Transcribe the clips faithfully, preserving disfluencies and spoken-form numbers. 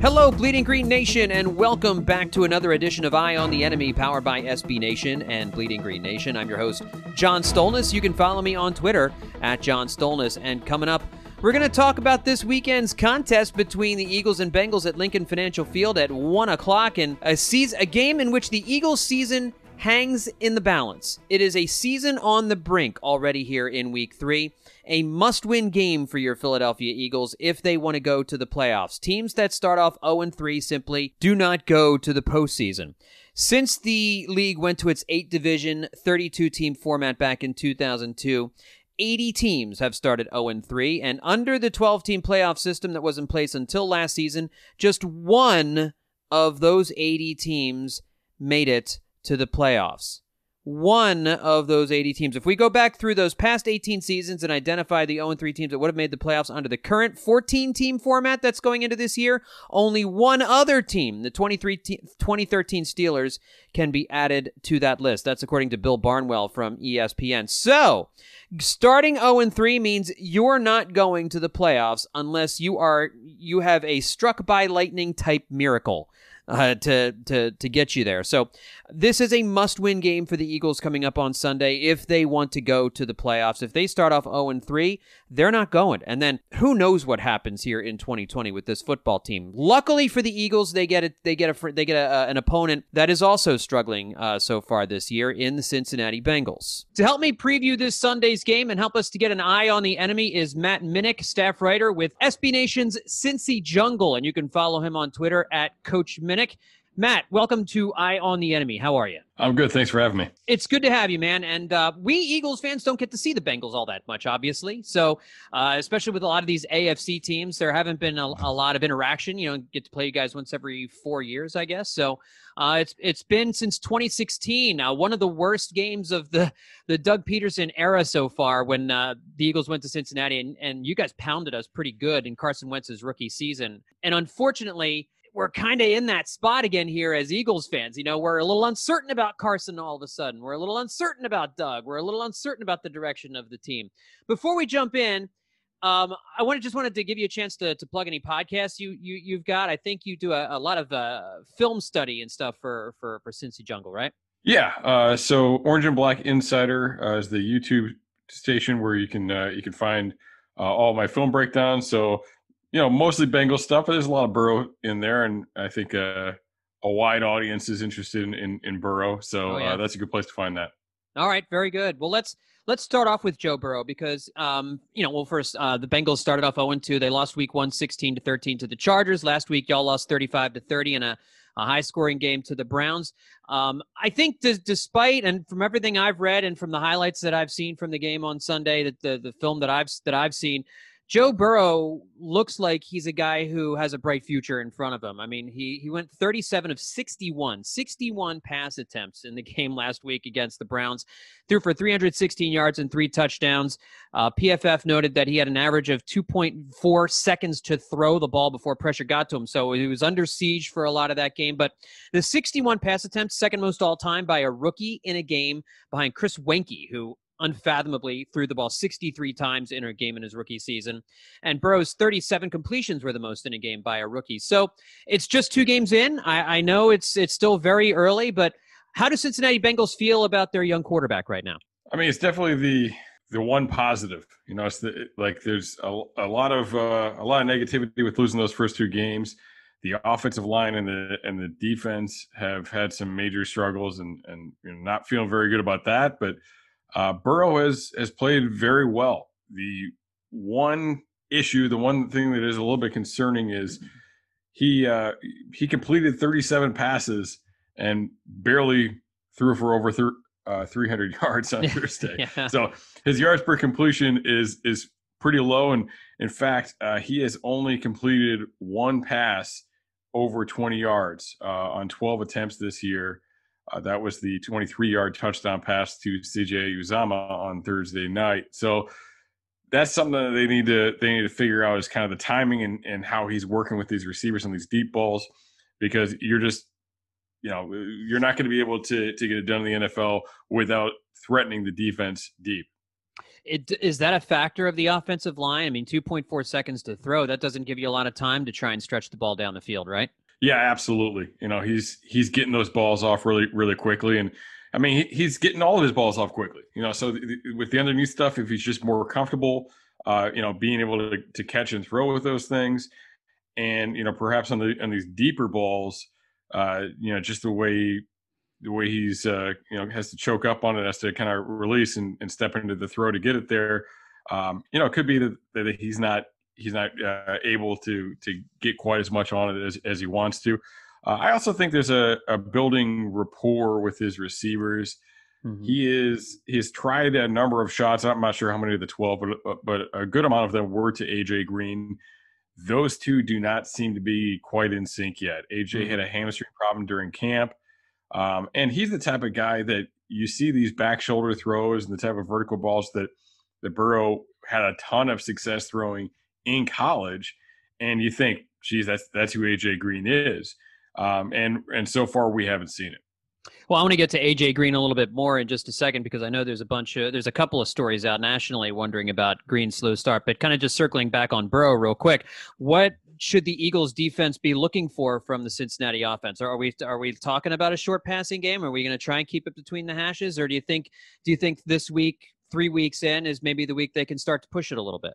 Hello, Bleeding Green Nation, and welcome back to another edition of Eye on the Enemy, powered by S B Nation and Bleeding Green Nation. I'm your host, John Stolnis. You can follow me on Twitter at John Stolnis. And coming up, we're going to talk about this weekend's contest between the Eagles and Bengals at Lincoln Financial Field at one o'clock, and a, season, a game in which the Eagles' season hangs in the balance. It is a season on the brink already here in week three. A must-win game for your Philadelphia Eagles if they want to go to the playoffs. Teams that start off oh and three simply do not go to the postseason. Since the league went to its eight-division, thirty-two team format back in two thousand two, eighty teams have started oh and three, and under the twelve team playoff system that was in place until last season, just one of those eighty teams made it to the playoffs. One of those eighty teams. If we go back through those past eighteen seasons and identify the oh and three teams that would have made the playoffs under the current fourteen team format that's going into this year, only one other team, the twenty-three te- twenty thirteen Steelers, can be added to that list. That's according to Bill Barnwell from E S P N. So, starting oh and three means you're not going to the playoffs unless you are you have a struck by lightning type miracle. Uh, to to to get you there. So this is a must-win game for the Eagles coming up on Sunday if they want to go to the playoffs. If they start off oh and three, they're not going. And then who knows what happens here in twenty twenty with this football team. Luckily for the Eagles, they get a, they get a they get a, uh, an opponent that is also struggling uh, so far this year in the Cincinnati Bengals. To help me preview this Sunday's game and help us to get an eye on the enemy is Matt Minnick, staff writer with S B Nation's Cincy Jungle, and you can follow him on Twitter at Coach Minnick. Matt, welcome to Eye on the Enemy. How are you? I'm good. Thanks for having me. It's good to have you, man. And uh, we Eagles fans don't get to see the Bengals all that much, obviously. So uh, especially with a lot of these A F C teams, there haven't been a, a lot of interaction. You know, get to play you guys once every four years, I guess. So uh, it's it's been since twenty sixteen, uh, one of the worst games of the, the Doug Peterson era so far when uh, the Eagles went to Cincinnati and, and you guys pounded us pretty good in Carson Wentz's rookie season. And unfortunately, we're kind of in that spot again here as Eagles fans. You know, we're a little uncertain about Carson all of a sudden. We're a little uncertain about Doug. We're a little uncertain about the direction of the team. Before we jump in, um, I wanted just wanted to give you a chance to to plug any podcasts you, you, you've got. I think you do a, a lot of uh, film study and stuff for, for, for Cincy Jungle, right? Yeah. Uh, so Orange and Black Insider uh, is the YouTube station where you can, uh, you can find uh, all my film breakdowns. So, you know, mostly Bengals stuff, but there's a lot of Burrow in there, and I think uh, a wide audience is interested in, in, in Burrow, so oh, yeah. uh, that's a good place to find that. All right, very good. Well, let's let's start off with Joe Burrow because, um, you know, well, first, uh, the Bengals started off oh and two. They lost week one, sixteen to thirteen to the Chargers. Last week, y'all lost thirty-five to thirty in a, a high-scoring game to the Browns. Um, I think d- despite, and from everything I've read and from the highlights that I've seen from the game on Sunday, that the, the film that I've that I've seen, Joe Burrow looks like he's a guy who has a bright future in front of him. I mean, he he went thirty-seven of sixty-one, sixty-one pass attempts in the game last week against the Browns, threw for three hundred sixteen yards and three touchdowns. Uh, P F F noted that he had an average of two point four seconds to throw the ball before pressure got to him, so he was under siege for a lot of that game. But the sixty-one pass attempts, second most all-time by a rookie in a game behind Chris Weinke, who unfathomably threw the ball sixty-three times in a game in his rookie season. And Burrow's thirty-seven completions were the most in a game by a rookie. So it's just two games in. I, I know it's it's still very early, but how do Cincinnati Bengals feel about their young quarterback right now? I mean, it's definitely the the one positive. You know, it's the, like there's a, a lot of uh, a lot of negativity with losing those first two games. The offensive line and the and the defense have had some major struggles and and you know, not feeling very good about that, but Uh, Burrow has, has played very well. The one issue, the one thing that is a little bit concerning is he uh, he completed thirty-seven passes and barely threw for over th- uh, three hundred yards on Thursday. Yeah. So his yards per completion is is pretty low, and in fact, uh, he has only completed one pass over twenty yards uh, on twelve attempts this year. Uh, that was the twenty-three-yard touchdown pass to C J Uzomah on Thursday night. So that's something that they need to they need to figure out is kind of the timing and, and how he's working with these receivers on these deep balls, because you're just you know you're not going to be able to to get it done in the N F L without threatening the defense deep. It, is that a factor of the offensive line? I mean, two point four seconds to throw, that doesn't give you a lot of time to try and stretch the ball down the field, right? Yeah, absolutely. You know, he's he's getting those balls off really, really quickly. And, I mean, he, he's getting all of his balls off quickly. You know, so th- with the underneath stuff, if he's just more comfortable, uh, you know, being able to, to catch and throw with those things. And, you know, perhaps on the on these deeper balls, uh, you know, just the way – the way he's, uh, you know, has to choke up on it, has to kind of release and, and step into the throw to get it there. Um, you know, it could be that, that he's not he's not uh, able to to get quite as much on it as, as he wants to. Uh, I also think there's a, a building rapport with his receivers. Mm-hmm. He is he's tried a number of shots. I'm not sure how many of the twelve, but but a good amount of them were to A J. Green. Those two do not seem to be quite in sync yet. A J mm-hmm. had a hamstring problem during camp. Um, and he's the type of guy that you see these back shoulder throws and the type of vertical balls that the Burrow had a ton of success throwing in college. And you think, geez, that's, that's who A J. Green is. Um, and, and so far we haven't seen it. Well, I want to get to A J. Green a little bit more in just a second, because I know there's a bunch of, there's a couple of stories out nationally wondering about Green's slow start, but kind of just circling back on Burrow real quick. What should the Eagles defense be looking for from the Cincinnati offense? Are we, are we talking about a short passing game? Are we going to try and keep it between the hashes? Or do you think, do you think this week, three weeks in, is maybe the week they can start to push it a little bit?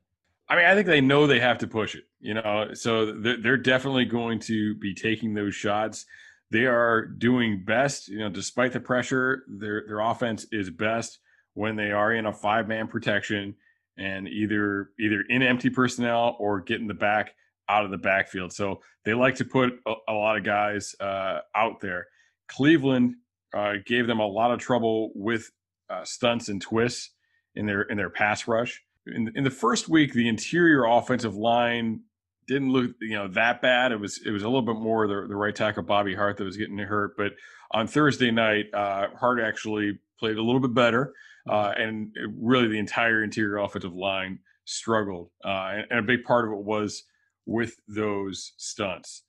I mean, I think they know they have to push it, you know, so they're, they're definitely going to be taking those shots. They are doing best, you know, despite the pressure, their their offense is best when they are in a five-man protection and either either in empty personnel or getting the back out of the backfield. So they like to put a, a lot of guys uh, out there. Cleveland uh, gave them a lot of trouble with uh, stunts and twists in their in their pass rush. In, in the first week, the interior offensive line didn't look, you know, that bad. It was it was a little bit more the, the right tackle Bobby Hart that was getting hurt. But on Thursday night, uh, Hart actually played a little bit better, uh, and it, really the entire interior offensive line struggled. Uh, and, and a big part of it was with those stunts.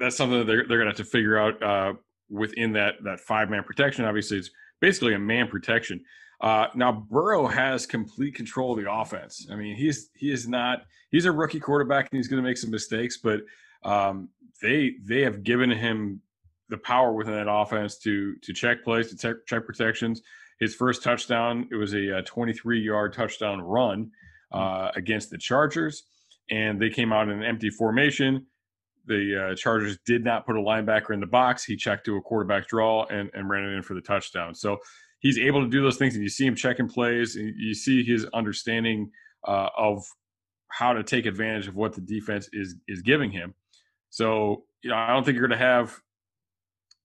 That's something that they're, they're going to have to figure out uh, within that that five-man protection. Obviously, it's basically a man protection. Uh, now, Burrow has complete control of the offense. I mean, he's he is not – he's a rookie quarterback, and he's going to make some mistakes, but um, they they have given him the power within that offense to to check plays, to check, check protections. His first touchdown, it was a twenty-three-yard touchdown run uh, against the Chargers, and they came out in an empty formation. The uh, Chargers did not put a linebacker in the box. He checked to a quarterback draw and, and ran it in for the touchdown. So he's able to do those things, and you see him checking plays, and you see his understanding uh, of how to take advantage of what the defense is is giving him. So, you know, I don't think you're going to have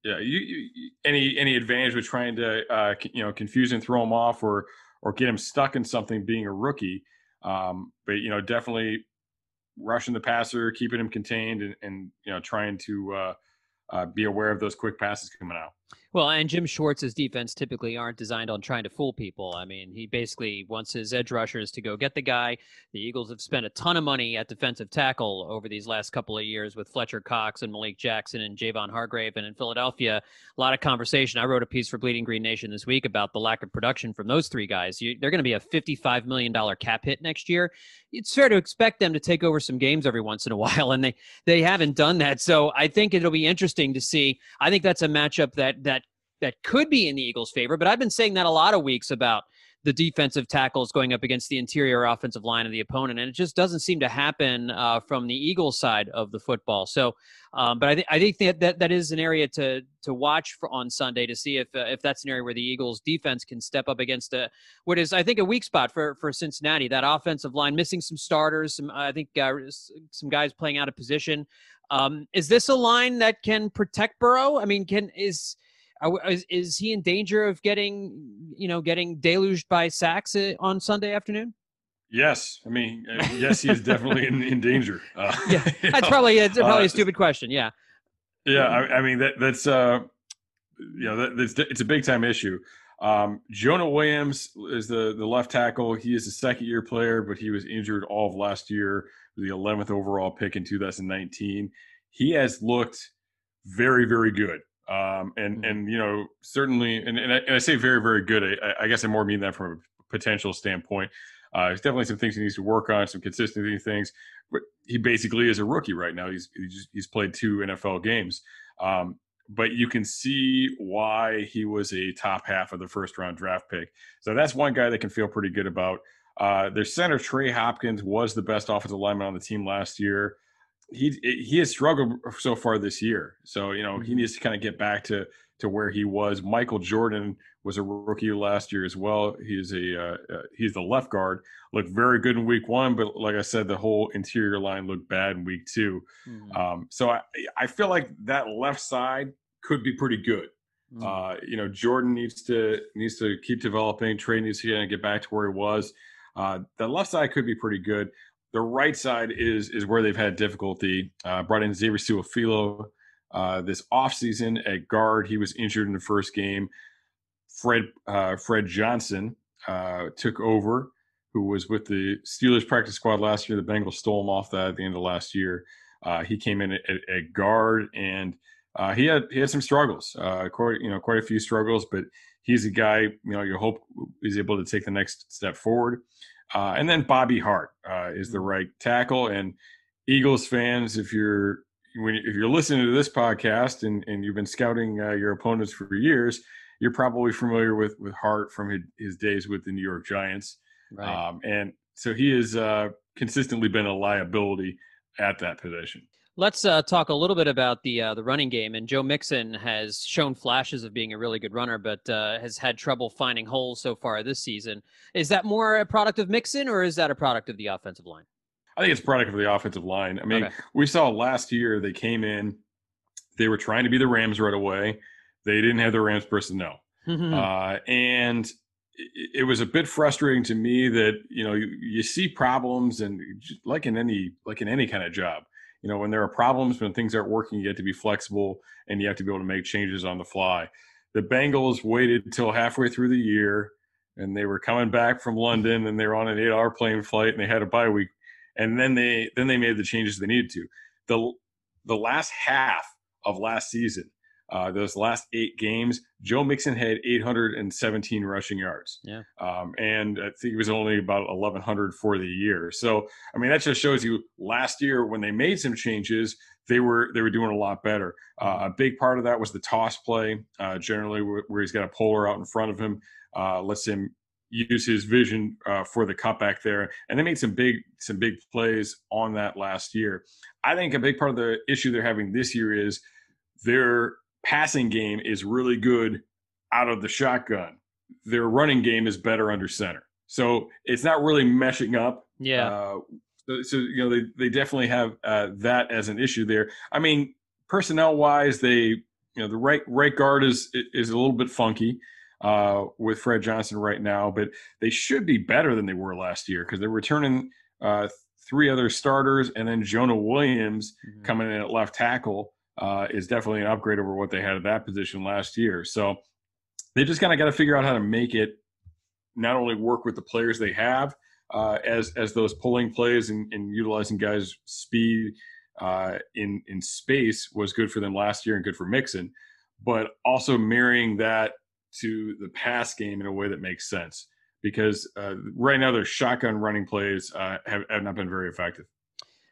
yeah, you, you, any any advantage with trying to uh, you know confuse and throw him off or or get him stuck in something being a rookie. Um, but you know, definitely rushing the passer, keeping him contained, and, and you know, trying to uh, uh, be aware of those quick passes coming out. Well, and Jim Schwartz's defense typically aren't designed on trying to fool people. I mean, he basically wants his edge rushers to go get the guy. The Eagles have spent a ton of money at defensive tackle over these last couple of years with Fletcher Cox and Malik Jackson and Javon Hargrave. And in Philadelphia, a lot of conversation. I wrote a piece for Bleeding Green Nation this week about the lack of production from those three guys. You, they're going to be a fifty-five million dollars cap hit next year. It's fair to expect them to take over some games every once in a while, and they, they haven't done that. So I think it'll be interesting to see. I think that's a matchup that that that could be in the Eagles' favor, but I've been saying that a lot of weeks about the defensive tackles going up against the interior offensive line of the opponent. And it just doesn't seem to happen uh, from the Eagles side of the football. So, um, but I, th- I think that, that that is an area to to watch for on Sunday to see if uh, if that's an area where the Eagles defense can step up against a, what is, I think, a weak spot for, for Cincinnati. That offensive line missing some starters, some I think uh, some guys playing out of position. Um, is this a line that can protect Burrow? I mean, can is Is, is he in danger of getting, you know, getting deluged by sacks on Sunday afternoon? Yes. I mean, yes, he is definitely in, in danger. Uh, yeah, that's you know, probably, it's probably uh, a stupid question. Yeah. Yeah. I, I mean, that that's, uh, you know, that, that's, it's a big time issue. Um, Jonah Williams is the, the left tackle. He is a second year player, but he was injured all of last year, the eleventh overall pick in two thousand nineteen. He has looked very, very good. Um, and, and, you know, certainly, and, and, I, and I say very, very good, I, I guess I more mean that from a potential standpoint. Uh, there's definitely some things he needs to work on, some consistency things, but he basically is a rookie right now. He's, he's, just, he's played two N F L games. Um, but you can see why he was a top half of the first round draft pick. So that's one guy that can feel pretty good about. Uh, their center, Trey Hopkins, was the best offensive lineman on the team last year. He he has struggled so far this year. So, you know, he needs to kind of get back to, to where he was. Michael Jordan was a rookie last year as well. He's a uh, uh, he's the left guard. Looked very good in week one, but like I said, the whole interior line looked bad in week two. Mm-hmm. Um, so I, I feel like that left side could be pretty good. Mm-hmm. Uh, you know, Jordan needs to needs to keep developing. Trey needs to get back to where he was. Uh, the left side could be pretty good. The right side is is where they've had difficulty. Uh, brought in Xavier Suafilo uh, this offseason at guard. He was injured in the first game. Fred uh, Fred Johnson uh, took over, who was with the Steelers practice squad last year. The Bengals stole him off that at the end of last year. Uh, he came in at, at guard, and uh, he had he had some struggles. Uh, quite you know quite a few struggles, but he's a guy you know you hope is able to take the next step forward. Uh, and then Bobby Hart uh, is the right tackle. And Eagles fans, if you're when if you're listening to this podcast and, and you've been scouting uh, your opponents for years, you're probably familiar with with Hart from his, his days with the New York Giants. Right. Um, and so he has uh, consistently been a liability at that position. Let's uh, talk a little bit about the uh, the running game. And Joe Mixon has shown flashes of being a really good runner, but uh, has had trouble finding holes so far this season. Is that more a product of Mixon, or is that a product of the offensive line? I think it's a product of the offensive line. I mean, okay. We saw last year they came in, they were trying to be the Rams right away. They didn't have the Rams personnel. Mm-hmm. Uh, and it was a bit frustrating to me that, you know, you, you see problems, and like in any like in any kind of job. You know, when there are problems, when things aren't working, you have to be flexible and you have to be able to make changes on the fly. The Bengals waited until halfway through the year, and they were coming back from London, and they were on an eight-hour plane flight, and they had a bye week, and then they then they made the changes they needed to. The the last half of last season, uh, those last eight games, Joe Mixon had eight hundred seventeen rushing yards. Yeah, um, and I think it was only about eleven hundred for the year. So, I mean, that just shows you last year when they made some changes, they were they were doing a lot better. Uh, a big part of that was the toss play, uh, generally where, where he's got a polar out in front of him, uh, lets him use his vision uh, for the cutback there. And they made some big some big plays on that last year. I think a big part of the issue they're having this year is they're – passing game is really good out of the shotgun. Their running game is better under center. So it's not really meshing up. Yeah. Uh, so, so, you know, they, they definitely have uh, that as an issue there. I mean, personnel-wise, they, you know, the right right guard is is a little bit funky uh, with Fred Johnson right now, but they should be better than they were last year because they're returning uh, three other starters, and then Jonah Williams mm-hmm. coming in at left tackle. Uh, is definitely an upgrade over what they had at that position last year. So they just kind of got to figure out how to make it not only work with the players they have uh, as as those pulling plays and, and utilizing guys' speed uh, in, in space was good for them last year and good for Mixon, but also marrying that to the pass game in a way that makes sense because uh, right now their shotgun running plays uh, have, have not been very effective.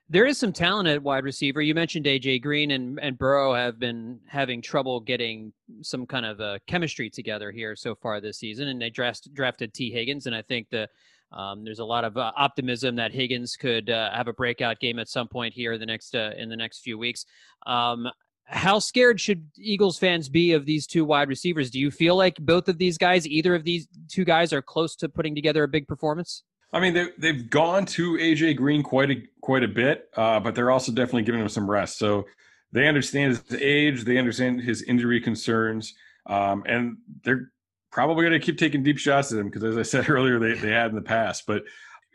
There is some talent at wide receiver. You mentioned A J. Green and, and Burrow have been having trouble getting some kind of uh, chemistry together here so far this season, and they draft, drafted T Higgins, and I think the um, there's a lot of uh, optimism that Higgins could uh, have a breakout game at some point here the next uh, in the next few weeks. Um, how scared should Eagles fans be of these two wide receivers? Do you feel like both of these guys, either of these two guys, are close to putting together a big performance? I mean, they, they've gone to A J. Green quite a quite a bit, uh, but they're also definitely giving him some rest. So they understand his age, they understand his injury concerns, um, and they're probably going to keep taking deep shots at him because, as I said earlier, they, they had in the past. But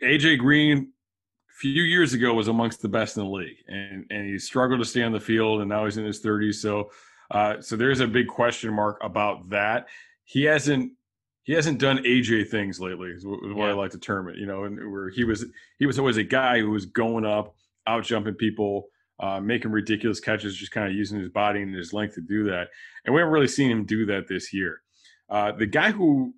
A J. Green a few years ago was amongst the best in the league, and, and he struggled to stay on the field, and now he's in his thirties. So uh, so there's a big question mark about that. He hasn't – He hasn't done A J things lately, is what yeah. I like to term it. You know, and where he was, he was always a guy who was going up, out jumping people, uh, making ridiculous catches, just kind of using his body and his length to do that. And we haven't really seen him do that this year. Uh, the guy who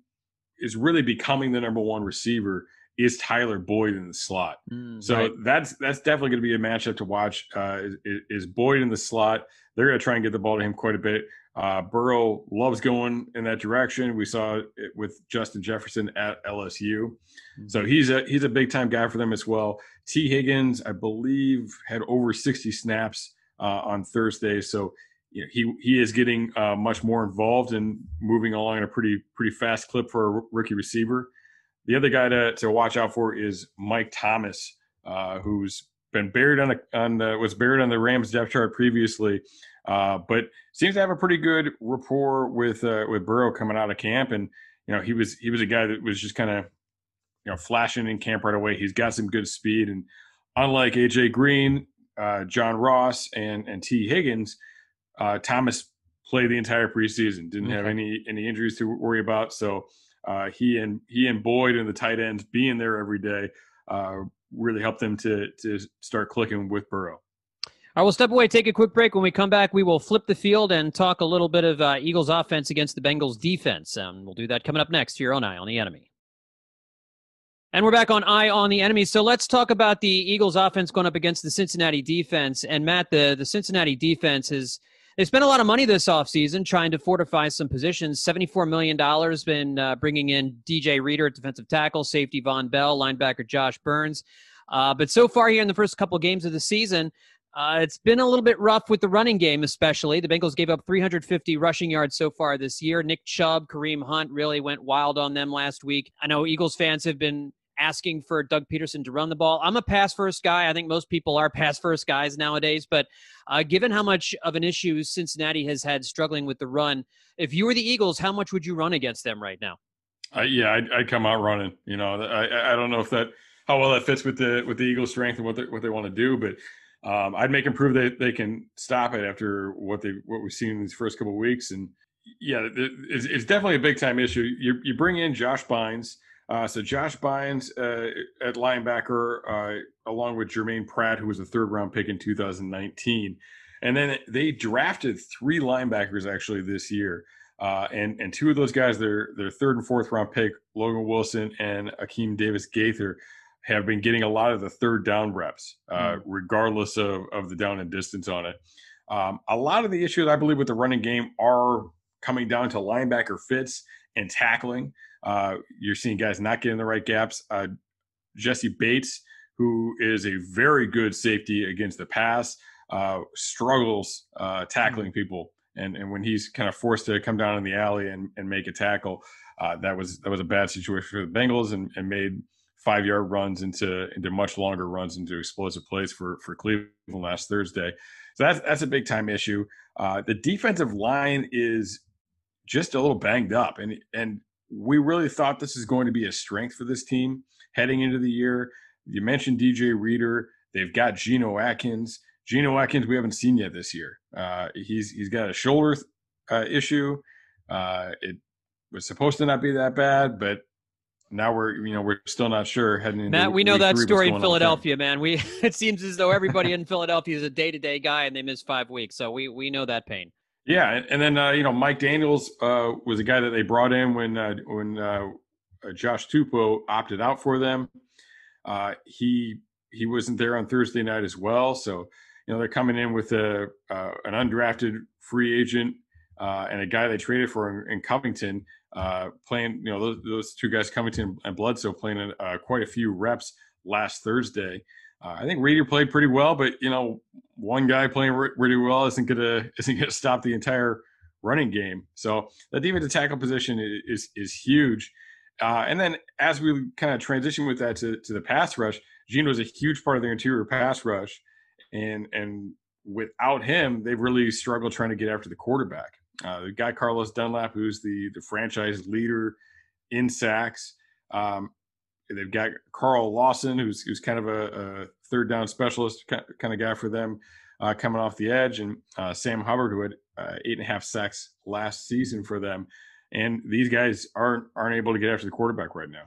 is really becoming the number one receiver is Tyler Boyd in the slot. Mm, so right. that's that's definitely going to be a matchup to watch. Uh, is, is Boyd in the slot? They're going to try and get the ball to him quite a bit. Uh, Burrow loves going in that direction. We saw it with Justin Jefferson at L S U. Mm-hmm. So he's a he's a big-time guy for them as well. T. Higgins, I believe, had over sixty snaps uh, on Thursday. So you know, he he is getting uh, much more involved and moving along in a pretty pretty fast clip for a rookie receiver. The other guy to, to watch out for is Mike Thomas, uh, who's been buried on the on the, was buried on the Rams depth chart previously. Uh, but seems to have a pretty good rapport with uh, with Burrow coming out of camp, and you know he was he was a guy that was just kind of you know flashing in camp right away. He's got some good speed, and unlike A J. Green, uh, John Ross, and and T. Higgins, uh, Thomas played the entire preseason, didn't have any any injuries to worry about. So uh, he and he and Boyd and the tight ends being there every day uh, really helped them to to start clicking with Burrow. All right, we'll step away, take a quick break. When we come back, we will flip the field and talk a little bit of uh, Eagles offense against the Bengals defense. And we'll do that coming up next here on Eye on the Enemy. And we're back on Eye on the Enemy. So let's talk about the Eagles offense going up against the Cincinnati defense. And Matt, the, the Cincinnati defense is – they spent a lot of money this offseason trying to fortify some positions. seventy-four million dollars been uh, bringing in D J Reader at defensive tackle, safety Von Bell, linebacker Josh Bynes. Uh, but so far here in the first couple games of the season – Uh, it's been a little bit rough with the running game, especially. The Bengals gave up three hundred fifty rushing yards so far this year. Nick Chubb, Kareem Hunt really went wild on them last week. I know Eagles fans have been asking for Doug Peterson to run the ball. I'm a pass-first guy. I think most people are pass-first guys nowadays. But uh, given how much of an issue Cincinnati has had struggling with the run, if you were the Eagles, how much would you run against them right now? Uh, yeah, I'd, I'd come out running. You know, I, I don't know if that how well that fits with the with the Eagles' strength and what they, what they want to do, but. Um, I'd make them prove that they can stop it after what they what we've seen in these first couple of weeks, and yeah, it's, it's definitely a big time issue. You you bring in Josh Bynes, uh, so Josh Bynes uh, at linebacker, uh, along with Jermaine Pratt, who was a third round pick in two thousand nineteen, and then they drafted three linebackers actually this year, uh, and and two of those guys, their their third and fourth round pick, Logan Wilson and Akeem Davis-Gaither, have been getting a lot of the third down reps, uh, regardless of, of the down and distance on it. Um, a lot of the issues, I believe, with the running game are coming down to linebacker fits and tackling. Uh, you're seeing guys not getting the right gaps. Uh, Jesse Bates, who is a very good safety against the pass, uh, struggles uh, tackling people. And and when he's kind of forced to come down in the alley and, and make a tackle, uh, that was that was a bad situation for the Bengals and, and made – five-yard runs into into much longer runs into explosive plays for for Cleveland last Thursday. So that's that's a big-time issue. Uh, the defensive line is just a little banged up, and and we really thought this is going to be a strength for this team heading into the year. You mentioned D J Reader. They've got Geno Atkins. Geno Atkins we haven't seen yet this year. Uh, he's he's got a shoulder uh, issue. Uh, it was supposed to not be that bad, but now we're, you know, we're still not sure heading into Matt, we know that story in Philadelphia, man. We it seems as though everybody in Philadelphia is a day-to-day guy, and they miss five weeks, so we we know that pain. Yeah, and, and then uh, you know, Mike Daniels uh, was a guy that they brought in when uh, when uh, Josh Tupou opted out for them. Uh, he he wasn't there on Thursday night as well. So, you know, they're coming in with a uh, an undrafted free agent uh, and a guy they traded for in, in Covington uh, playing, you know, those, those two guys, Covington and Bledsoe, playing uh, quite a few reps last Thursday. Uh, I think Reagor played pretty well, but, you know, one guy playing re- really well isn't going to isn't gonna stop the entire running game. So that defensive tackle position is is huge. Uh, and then as we kind of transition with that to, to the pass rush, Geno is a huge part of their interior pass rush. And and without him, they've really struggled trying to get after the quarterback. Uh, the guy, Carlos Dunlap, who's the, the franchise leader in sacks. Um, they've got Carl Lawson, who's who's kind of a, a third down specialist kind of guy for them, uh, coming off the edge. And uh, Sam Hubbard, who had uh, eight and a half sacks last season for them. And these guys aren't aren't able to get after the quarterback right now.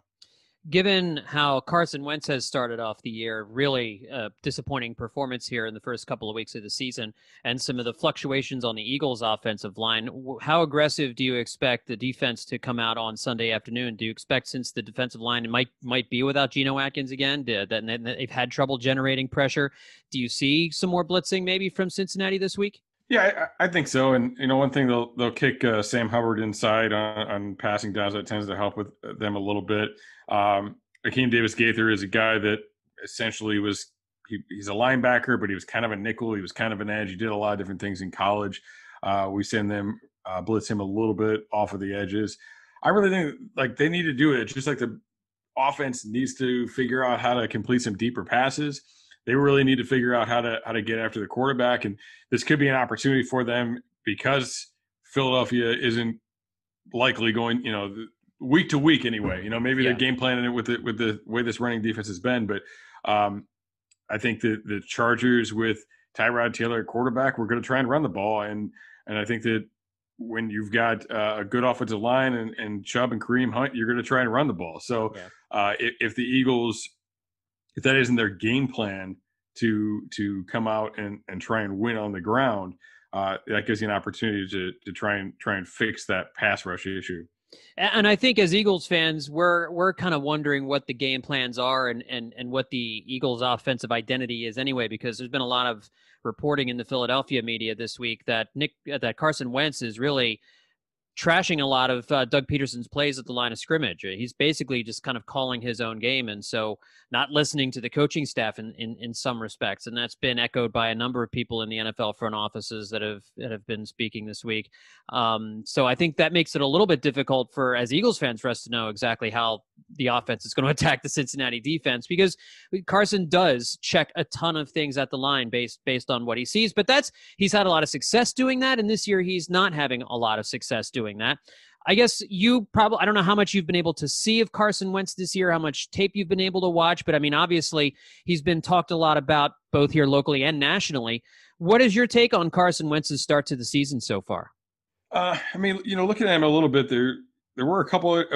Given how Carson Wentz has started off the year, really uh, disappointing performance here in the first couple of weeks of the season, and some of the fluctuations on the Eagles' offensive line, how aggressive do you expect the defense to come out on Sunday afternoon? Do you expect, since the defensive line might might be without Geno Atkins again, that they've had trouble generating pressure, do you see some more blitzing maybe from Cincinnati this week? Yeah, I, I think so. And, you know, one thing, they'll they'll kick uh, Sam Hubbard inside on, on passing downs. That tends to help with them a little bit. Um, Akeem Davis-Gaither is a guy that essentially was he, – he's a linebacker, but he was kind of a nickel. He was kind of an edge. He did a lot of different things in college. Uh, we send them uh, – blitz him a little bit off of the edges. I really think, like, they need to do it. Just like the offense needs to figure out how to complete some deeper passes, they really need to figure out how to how to get after the quarterback, and this could be an opportunity for them because Philadelphia isn't likely going, you know, week to week anyway. You know, maybe yeah. they're game planning it with the, with the way this running defense has been, but um, I think that the Chargers with Tyrod Taylor at quarterback, we're going to try and run the ball, and and I think that when you've got uh, a good offensive line and, and Chubb and Kareem Hunt, you're going to try and run the ball. So yeah. uh, if, if the Eagles – if that isn't their game plan to to come out and, and try and win on the ground, uh, that gives you an opportunity to to try and try and fix that pass rush issue. And I think as Eagles fans, we're we're kind of wondering what the game plans are and, and, and what the Eagles' offensive identity is anyway, because there's been a lot of reporting in the Philadelphia media this week that Nick that Carson Wentz is really trashing a lot of uh, Doug Peterson's plays at the line of scrimmage. He's basically just kind of calling his own game, and so not listening to the coaching staff in, in, in some respects. And that's been echoed by a number of people in the N F L front offices that have that have been speaking this week. Um, so I think that makes it a little bit difficult for, as Eagles fans, for us to know exactly how the offense is going to attack the Cincinnati defense, because Carson does check a ton of things at the line based based on what he sees. But that's he's had a lot of success doing that, and this year he's not having a lot of success doing that. I guess you probably, I don't know how much you've been able to see of Carson Wentz this year, how much tape you've been able to watch, but I mean, obviously he's been talked a lot about both here locally and nationally. What is your take on Carson Wentz's start to the season so far? Uh, I mean, you know, looking at him a little bit, there, there were a couple of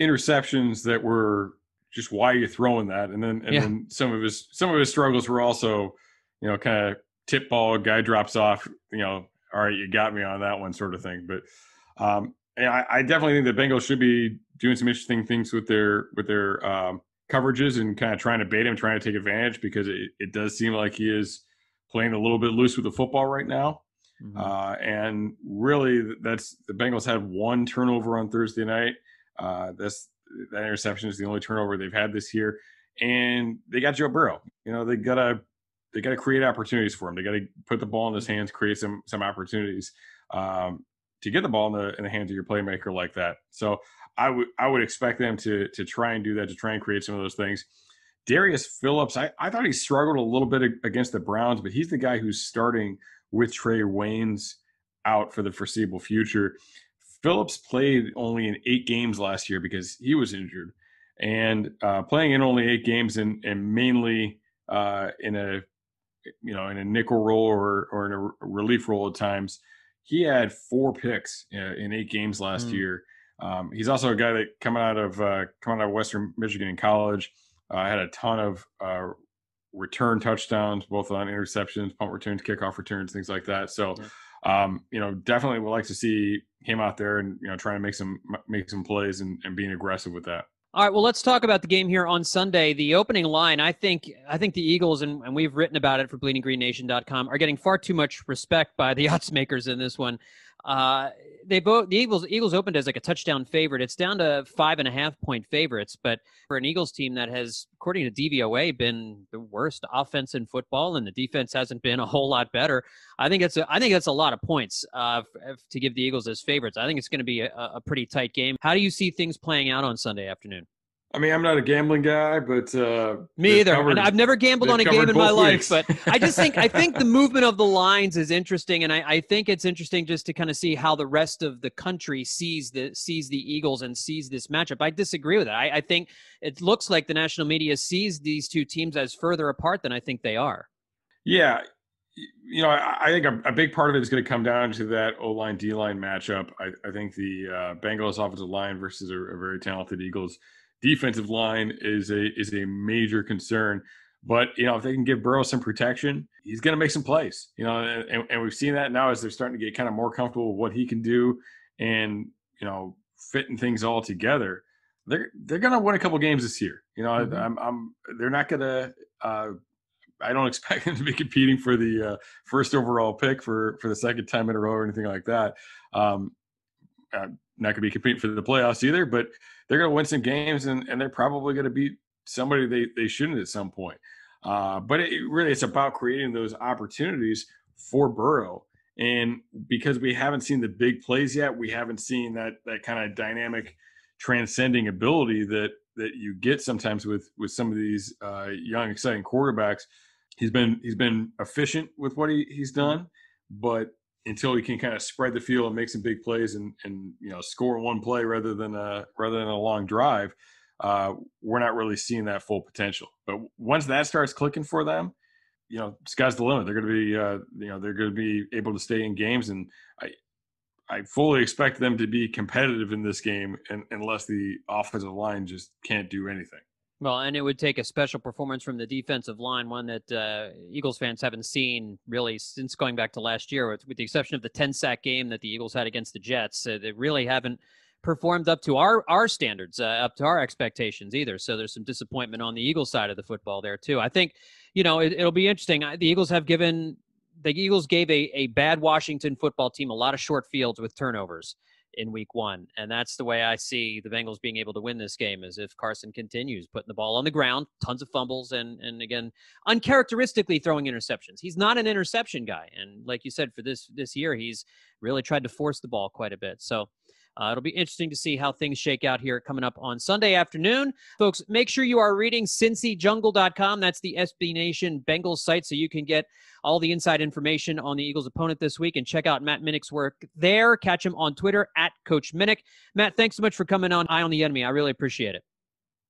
interceptions that were just, why are you throwing that? And then, and yeah. then some of his, some of his struggles were also, you know, kind of tip ball, guy drops off, you know, all right, you got me on that one sort of thing. But Um, and I, I definitely think the Bengals should be doing some interesting things with their with their um, coverages and kind of trying to bait him, trying to take advantage, because it, it does seem like he is playing a little bit loose with the football right now. Mm-hmm. Uh, and really, that's the Bengals had one turnover on Thursday night. Uh, that's that interception is the only turnover they've had this year, and they got Joe Burrow. You know, they gotta they gotta create opportunities for him. They gotta put the ball in his hands, create some some opportunities. Um, to get the ball in the, in the hands of your playmaker like that. So I would I would expect them to to try and do that, to try and create some of those things. Darius Phillips, I, I thought he struggled a little bit against the Browns, but he's the guy who's starting with Trey Waynes out for the foreseeable future. Phillips played only in eight games last year because he was injured. And uh, playing in only eight games and, and mainly uh, in a you know in a nickel role or, or in a relief role at times, he had four picks in eight games last mm. year. Um, he's also a guy that coming out of uh, coming out of Western Michigan in college, uh, had a ton of uh, return touchdowns, both on interceptions, punt returns, kickoff returns, things like that. So, yeah. um, you know, definitely would like to see him out there and you know trying to make some make some plays and, and being aggressive with that. All right, well, let's talk about the game here on Sunday. The opening line, I think I think the Eagles, and, and we've written about it for bleeding green nation dot com, are getting far too much respect by the odds makers in this one. Uh, they both the Eagles Eagles opened as like a touchdown favorite. It's down to five and a half point favorites, but for an Eagles team that has, according to D V O A, been the worst offense in football, and the defense hasn't been a whole lot better. I think it's a, I think that's a lot of points uh, f- to give the Eagles as favorites. I think it's going to be a, a pretty tight game. How do you see things playing out on Sunday afternoon? I mean, I'm not a gambling guy, but uh, me either. Covered, I've never gambled on a game in my weeks. life, but I just think I think the movement of the lines is interesting, and I, I think it's interesting just to kind of see how the rest of the country sees the sees the Eagles and sees this matchup. I disagree with that. I, I think it looks like the national media sees these two teams as further apart than I think they are. Yeah, you know, I, I think a, a big part of it is going to come down to that O-line D-line matchup. I, I think the uh, Bengals offensive line versus a, a very talented Eagles defensive line is a is a major concern. But, you know, if they can give Burrow some protection, he's going to make some plays. You know, and, and we've seen that now as they're starting to get kind of more comfortable with what he can do and, you know, fitting things all together. They're they're going to win a couple games this year. You know, mm-hmm. I'm, I'm they're not going to uh, – I don't expect them to be competing for the uh, first overall pick for, for the second time in a row or anything like that. Um, I'm not going to be competing for the playoffs either, but – they're going to win some games, and, and they're probably going to beat somebody they, they shouldn't at some point. Uh, but it, it really, it's about creating those opportunities for Burrow. And because we haven't seen the big plays yet, we haven't seen that that kind of dynamic, transcending ability that that you get sometimes with with some of these uh, young, exciting quarterbacks. He's been he's been efficient with what he, he's done, but until he can kind of spread the field and make some big plays and, and you know, score one play rather than a, rather than a long drive, uh, we're not really seeing that full potential. But once that starts clicking for them, you know, sky's the limit. They're going to be, uh, you know, they're going to be able to stay in games. And I, I fully expect them to be competitive in this game and, unless the offensive line just can't do anything. Well, and it would take a special performance from the defensive line, one that uh, Eagles fans haven't seen really since going back to last year, with, with the exception of the ten-sack game that the Eagles had against the Jets. Uh, they really haven't performed up to our, our standards, uh, up to our expectations either. So there's some disappointment on the Eagles side of the football there, too. I think, you know, it, it'll be interesting. I, the Eagles have given – the Eagles gave a, a bad Washington football team a lot of short fields with turnovers in week one. And that's the way I see the Bengals being able to win this game, is if Carson continues putting the ball on the ground, tons of fumbles, and, and again, uncharacteristically throwing interceptions. He's not an interception guy. And like you said, for this, this year, he's really tried to force the ball quite a bit. So uh, it'll be interesting to see how things shake out here coming up on Sunday afternoon. Folks, make sure you are reading cincy jungle dot com. That's the S B Nation Bengals site, so you can get all the inside information on the Eagles' opponent this week, and check out Matt Minnick's work there. Catch him on Twitter at Coach Minnick. Matt, thanks so much for coming on Eye on the Enemy. I really appreciate it.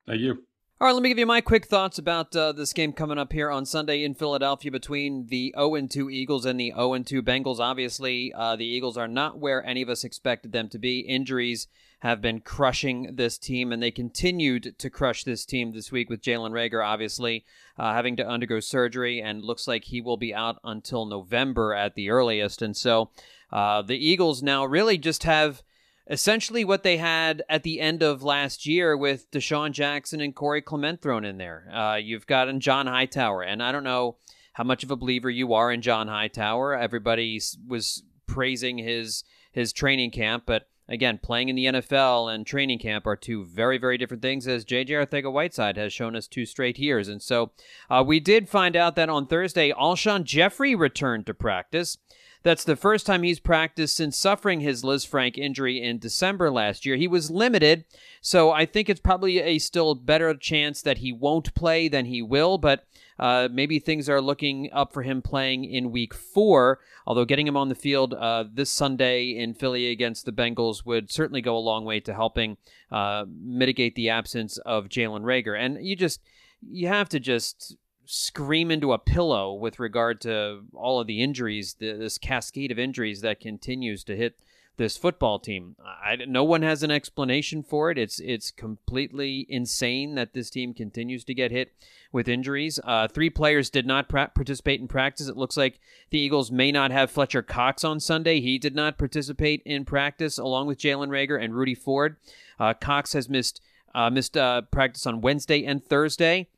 Thank you. All right, let me give you my quick thoughts about uh, this game coming up here on Sunday in Philadelphia between the oh and two Eagles and the oh and two Bengals. Obviously, uh, the Eagles are not where any of us expected them to be. Injuries have been crushing this team, and they continued to crush this team this week with Jaylen Reagor, obviously, uh, having to undergo surgery, and looks like he will be out until November at the earliest. And so uh, the Eagles now really just have essentially what they had at the end of last year with Deshaun Jackson and Corey Clement thrown in there. Uh, you've gotten John Hightower, and I don't know how much of a believer you are in John Hightower. Everybody was praising his his training camp, but again, playing in the N F L and training camp are two very, very different things, as J J. Arcega-Whiteside has shown us two straight years. And so uh, we did find out that on Thursday, Alshon Jeffrey returned to practice. That's the first time he's practiced since suffering his Liz Frank injury in December last year. He was limited, so I think it's probably a still better chance that he won't play than he will, but uh, maybe things are looking up for him playing in week four, although getting him on the field uh, this Sunday in Philly against the Bengals would certainly go a long way to helping uh, mitigate the absence of Jaylen Reagor. And you just, you have to just scream into a pillow with regard to all of the injuries, the, this cascade of injuries that continues to hit this football team. I, no one has an explanation for it. It's it's completely insane that this team continues to get hit with injuries. Uh, three players did not pra- participate in practice. It looks like the Eagles may not have Fletcher Cox on Sunday. He did not participate in practice, along with Jaylen Reagor and Rudy Ford. Uh, Cox has missed Uh, missed uh, practice on Wednesday and Thursday.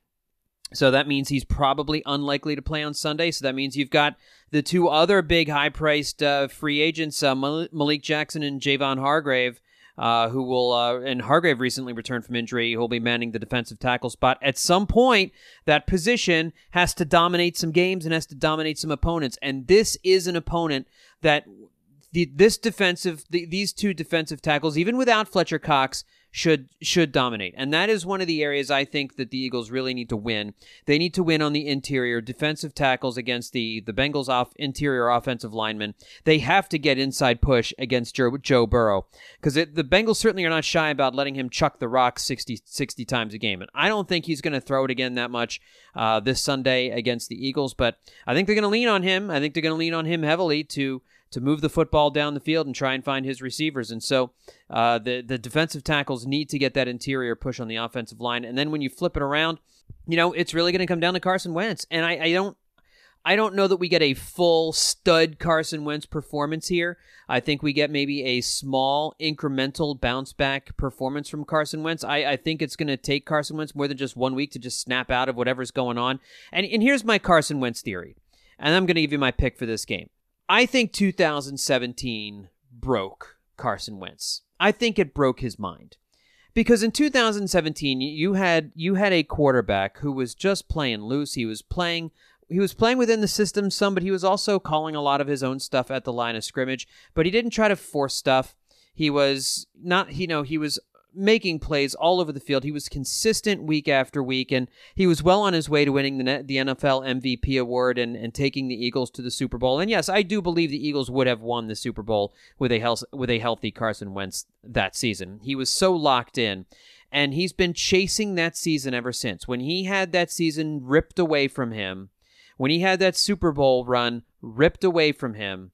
So that means he's probably unlikely to play on Sunday. So that means you've got the two other big high-priced uh, free agents, uh, Mal- Malik Jackson and Javon Hargrave, uh, who will, uh, and Hargrave recently returned from injury, who will be manning the defensive tackle spot. At some point, that position has to dominate some games and has to dominate some opponents. And this is an opponent that the, this defensive, the, these two defensive tackles, even without Fletcher Cox, should should dominate. And that is one of the areas I think that the Eagles really need to win. They need to win on the interior defensive tackles against the, the Bengals off interior offensive linemen. They have to get inside push against Joe, Joe Burrow, because the Bengals certainly are not shy about letting him chuck the rock sixty, sixty times a game. And I don't think he's going to throw it again that much uh, this Sunday against the Eagles, but I think they're going to lean on him. I think they're going to lean on him heavily to to move the football down the field and try and find his receivers. And so uh, the, the defensive tackles need to get that interior push on the offensive line. And then when you flip it around, you know, it's really going to come down to Carson Wentz. And I, I don't I don't know that we get a full stud Carson Wentz performance here. I think we get maybe a small incremental bounce back performance from Carson Wentz. I, I think it's going to take Carson Wentz more than just one week to just snap out of whatever's going on. And, and here's my Carson Wentz theory. And I'm going to give you my pick for this game. I think two thousand seventeen broke Carson Wentz. I think it broke his mind. Because in two thousand seventeen, you had you had a quarterback who was just playing loose. He was playing he was playing within the system some, but he was also calling a lot of his own stuff at the line of scrimmage, but he didn't try to force stuff. He was not you know, he was making plays all over the field. He was consistent week after week, and he was well on his way to winning the the N F L M V P award and, and taking the Eagles to the Super Bowl. And yes, I do believe the Eagles would have won the Super Bowl with a health, with a healthy Carson Wentz that season. He was so locked in, and he's been chasing that season ever since. When he had that season ripped away from him, when he had that Super Bowl run ripped away from him,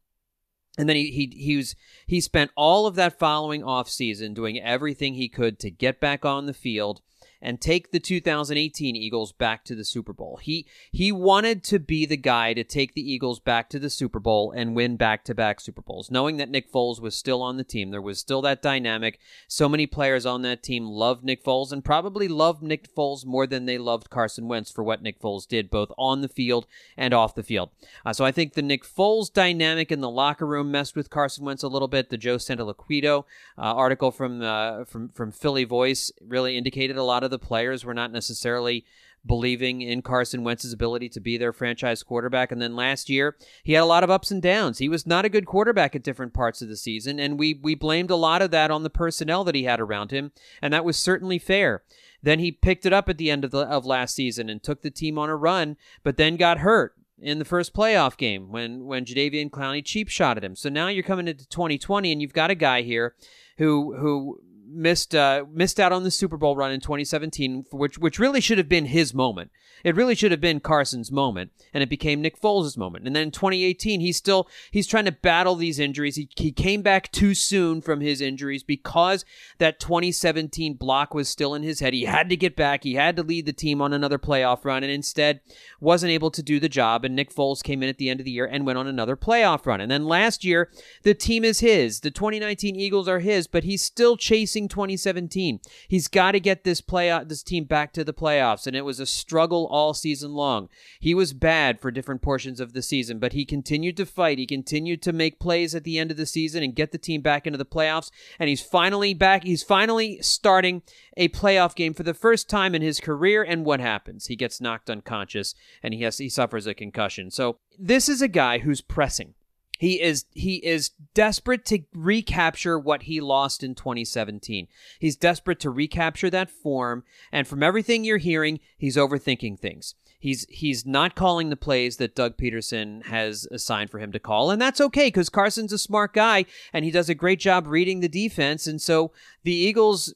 and then he he he was he spent all of that following offseason doing everything he could to get back on the field and take the two thousand eighteen Eagles back to the Super Bowl. He he wanted to be the guy to take the Eagles back to the Super Bowl and win back-to-back Super Bowls, knowing that Nick Foles was still on the team. There was still that dynamic. So many players on that team loved Nick Foles and probably loved Nick Foles more than they loved Carson Wentz for what Nick Foles did, both on the field and off the field. Uh, so I think the Nick Foles dynamic in the locker room messed with Carson Wentz a little bit. The Joe Santoliquido uh, article from, uh, from, from Philly Voice really indicated a lot of the players were not necessarily believing in Carson Wentz's ability to be their franchise quarterback. And then last year, he had a lot of ups and downs. He was not a good quarterback at different parts of the season, and we we blamed a lot of that on the personnel that he had around him, and that was certainly fair. Then he picked it up at the end of, the, of last season and took the team on a run, but then got hurt in the first playoff game when, when Jadeveon Clowney cheap-shotted him. So now you're coming into twenty twenty, and you've got a guy here who who... missed uh, missed out on the Super Bowl run in twenty seventeen, which which really should have been his moment. It really should have been Carson's moment, and it became Nick Foles' moment. And then in twenty eighteen, he's still he's trying to battle these injuries. He he came back too soon from his injuries because that twenty seventeen block was still in his head. He had to get back. He had to lead the team on another playoff run, and instead wasn't able to do the job. And Nick Foles came in at the end of the year and went on another playoff run. And then last year, the team is his. The twenty nineteen Eagles are his, but he's still chasing twenty seventeen. He's got to get this playoff, this team back to the playoffs, and it was a struggle all season long. He was bad for different portions of the season, but he continued to fight. He continued to make plays at the end of the season and get the team back into the playoffs, and he's finally back. He's finally starting a playoff game for the first time in his career, and what happens? He gets knocked unconscious, and he has he suffers a concussion. So this is a guy who's pressing. He is he is desperate to recapture what he lost in twenty seventeen. He's desperate to recapture that form, and from everything you're hearing, he's overthinking things. He's he's not calling the plays that Doug Peterson has assigned for him to call, and that's okay because Carson's a smart guy, and he does a great job reading the defense, and so the Eagles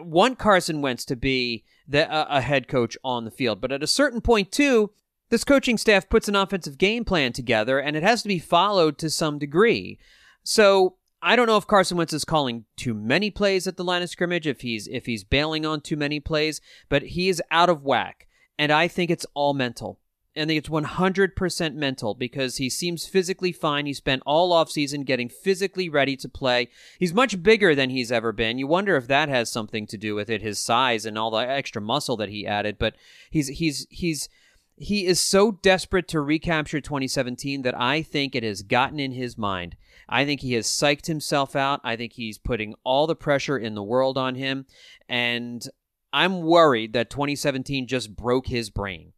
want Carson Wentz to be the, a, a head coach on the field. But at a certain point, too, this coaching staff puts an offensive game plan together, and it has to be followed to some degree. So I don't know if Carson Wentz is calling too many plays at the line of scrimmage, if he's if he's bailing on too many plays, but he is out of whack, and I think it's all mental. I think it's one hundred percent mental because he seems physically fine. He spent all offseason getting physically ready to play. He's much bigger than he's ever been. You wonder if that has something to do with it, his size and all the extra muscle that he added. But he's he's he's he is so desperate to recapture twenty seventeen that I think it has gotten in his mind. I think he has psyched himself out. I think he's putting all the pressure in the world on him. And I'm worried that twenty seventeen just broke his brain.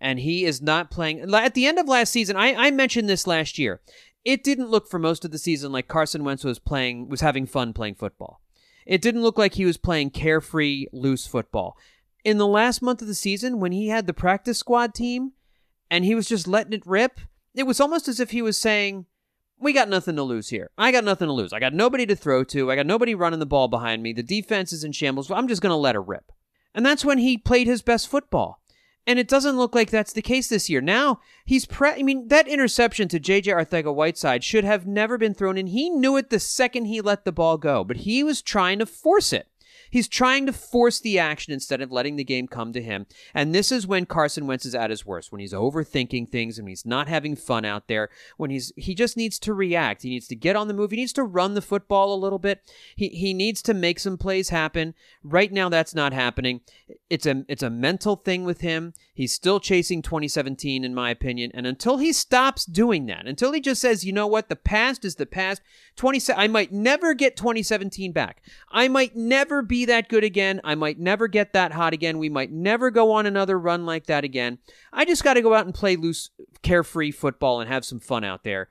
And he is not playing. At the end of last season, I, I mentioned this last year. It didn't look for most of the season like Carson Wentz was playing, was having fun playing football. It didn't look like he was playing carefree, loose football. In the last month of the season, when he had the practice squad team and he was just letting it rip, it was almost as if he was saying, we got nothing to lose here. I got nothing to lose. I got nobody to throw to. I got nobody running the ball behind me. The defense is in shambles. I'm just going to let her rip. And that's when he played his best football. And it doesn't look like that's the case this year. Now, he's pre- I mean, that interception to J J. Arcega-Whiteside should have never been thrown in. He knew it the second he let the ball go, but he was trying to force it. He's trying to force the action instead of letting the game come to him. And this is when Carson Wentz is at his worst, when he's overthinking things and he's not having fun out there, when he's he just needs to react. He needs to get on the move. He needs to run the football a little bit. He he needs to make some plays happen. Right now, that's not happening. It's a, it's a mental thing with him. He's still chasing twenty seventeen, in my opinion. And until he stops doing that, until he just says, you know what, the past is the past. twenty, I might never get twenty seventeen back. I might never be that good again. I might never get that hot again. We might never go on another run like that again. I just got to go out and play loose, carefree football and have some fun out there.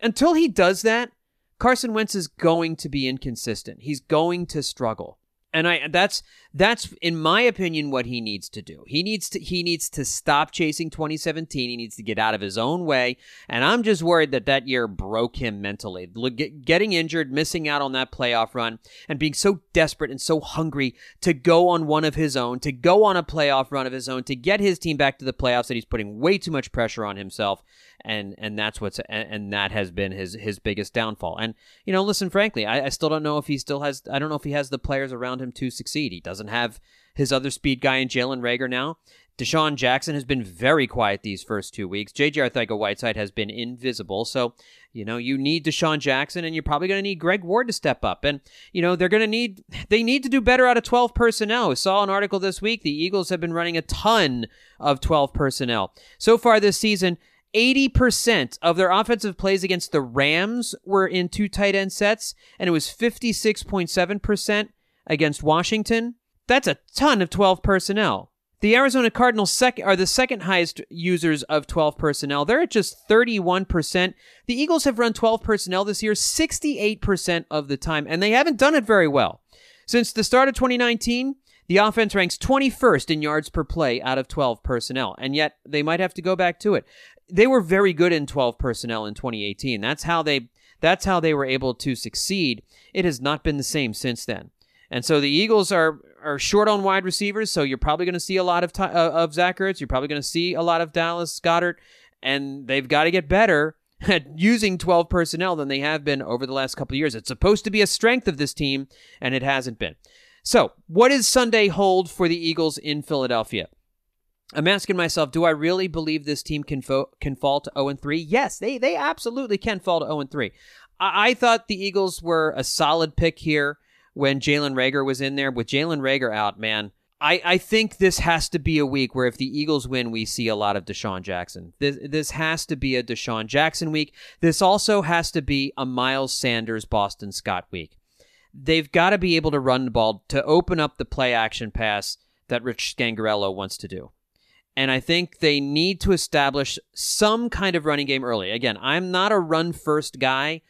Until he does that, Carson Wentz is going to be inconsistent. He's going to struggle. And I that's that's in my opinion what he needs to do. He needs to he needs to stop chasing twenty seventeen. He needs to get out of his own way. And I'm just worried that that year broke him mentally. Getting injured, missing out on that playoff run, and being so desperate and so hungry to go on one of his own, to go on a playoff run of his own, to get his team back to the playoffs, that he's putting way too much pressure on himself. And and that's what's and, and that has been his his biggest downfall. And you know, listen, frankly, I, I still don't know if he still has. I don't know if he has the players around him to succeed. He doesn't have his other speed guy in Jaylen Reagor now. Deshaun Jackson has been very quiet these first two weeks. J J. Arcega-Whiteside has been invisible. So, you know, you need Deshaun Jackson, and you're probably going to need Greg Ward to step up. And, you know, they're going to need, they need to do better out of twelve personnel. I saw an article this week. The Eagles have been running a ton of twelve personnel. So far this season, eighty percent of their offensive plays against the Rams were in two tight end sets, and it was fifty-six point seven percent against Washington. That's a ton of twelve personnel. The Arizona Cardinals sec- are the second highest users of twelve personnel. They're at just thirty-one percent. The Eagles have run twelve personnel this year sixty-eight percent of the time, and they haven't done it very well. Since the start of twenty nineteen, the offense ranks twenty-first in yards per play out of twelve personnel, and yet they might have to go back to it. They were very good in twelve personnel in twenty eighteen. That's how they that's how they were able to succeed. It has not been the same since then. And so the Eagles are are short on wide receivers, so you're probably going to see a lot of, t- of Zach Ertz. You're probably going to see a lot of Dallas Goedert, and they've got to get better at using twelve personnel than they have been over the last couple of years. It's supposed to be a strength of this team, and it hasn't been. So what does Sunday hold for the Eagles in Philadelphia? I'm asking myself, do I really believe this team can fo- can fall to oh and three? Yes, they they absolutely can fall to oh and three. I-, I thought the Eagles were a solid pick here when Jaylen Reagor was in there. With Jaylen Reagor out, man, I-, I think this has to be a week where if the Eagles win, we see a lot of Deshaun Jackson. This this has to be a Deshaun Jackson week. This also has to be a Miles Sanders, Boston Scott week. They've got to be able to run the ball to open up the play action pass that Rich Scangarello wants to do. And I think they need to establish some kind of running game early. Again, I'm not a run-first guy,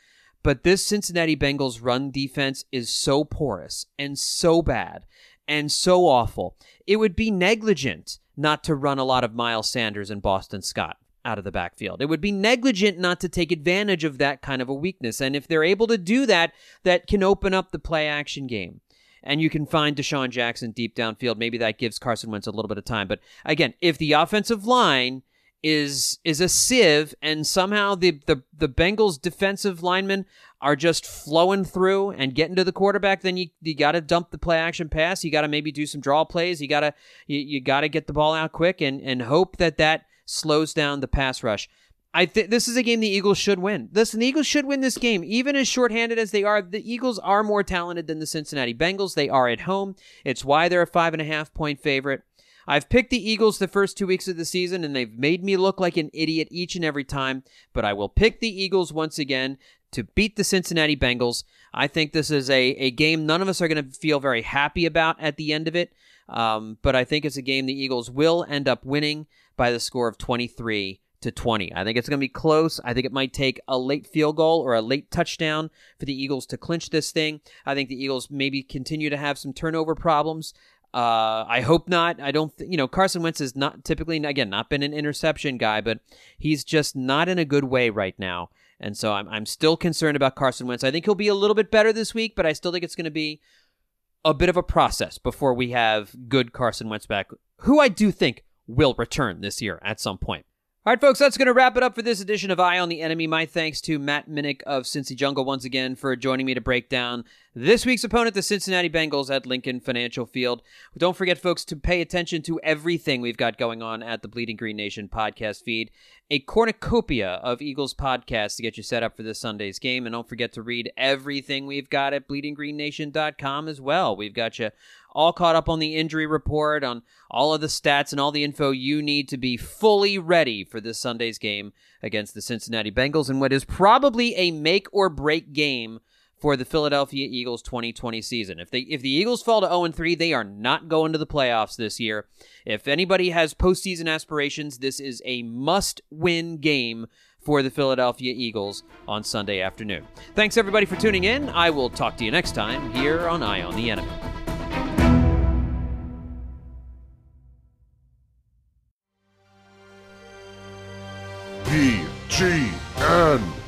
but this Cincinnati Bengals run defense is so porous and so bad and so awful. It would be negligent not to run a lot of Miles Sanders and Boston Scott out of the backfield. It would be negligent not to take advantage of that kind of a weakness. And if they're able to do that, that can open up the play-action game. And you can find Deshaun Jackson deep downfield. Maybe that gives Carson Wentz a little bit of time. But again, if the offensive line is is a sieve and somehow the, the, the Bengals defensive linemen are just flowing through and getting to the quarterback, then you you got to dump the play action pass. You got to maybe do some draw plays. You got to you, you got to get the ball out quick and, and hope that that slows down the pass rush. I think this is a game the Eagles should win. Listen, the Eagles should win this game. Even as shorthanded as they are, the Eagles are more talented than the Cincinnati Bengals. They are at home. It's why they're a five and a half point favorite. I've picked the Eagles the first two weeks of the season, and they've made me look like an idiot each and every time. But I will pick the Eagles once again to beat the Cincinnati Bengals. I think this is a, a game none of us are going to feel very happy about at the end of it. Um, but I think it's a game the Eagles will end up winning by the score of twenty-three to twenty. I think it's going to be close. I think it might take a late field goal or a late touchdown for the Eagles to clinch this thing. I think the Eagles maybe continue to have some turnover problems. Uh, I hope not. I don't, th- you know, Carson Wentz has not typically, again, not been an interception guy, but he's just not in a good way right now. And so I'm, I'm still concerned about Carson Wentz. I think he'll be a little bit better this week, but I still think it's going to be a bit of a process before we have good Carson Wentz back, who I do think will return this year at some point. All right, folks, that's going to wrap it up for this edition of Eye on the Enemy. My thanks to Matt Minnick of Cincy Jungle once again for joining me to break down this week's opponent, the Cincinnati Bengals at Lincoln Financial Field. Don't forget, folks, to pay attention to everything we've got going on at the Bleeding Green Nation podcast feed, a cornucopia of Eagles podcasts to get you set up for this Sunday's game. And don't forget to read everything we've got at bleeding green nation dot com as well. We've got you all caught up on the injury report, on all of the stats and all the info you need to be fully ready for this Sunday's game against the Cincinnati Bengals in what is probably a make-or-break game for the Philadelphia Eagles twenty twenty season. If they if the Eagles fall to oh and three, they are not going to the playoffs this year. If anybody has postseason aspirations, this is a must-win game for the Philadelphia Eagles on Sunday afternoon. Thanks, everybody, for tuning in. I will talk to you next time here on Eye on the Enemy. B G N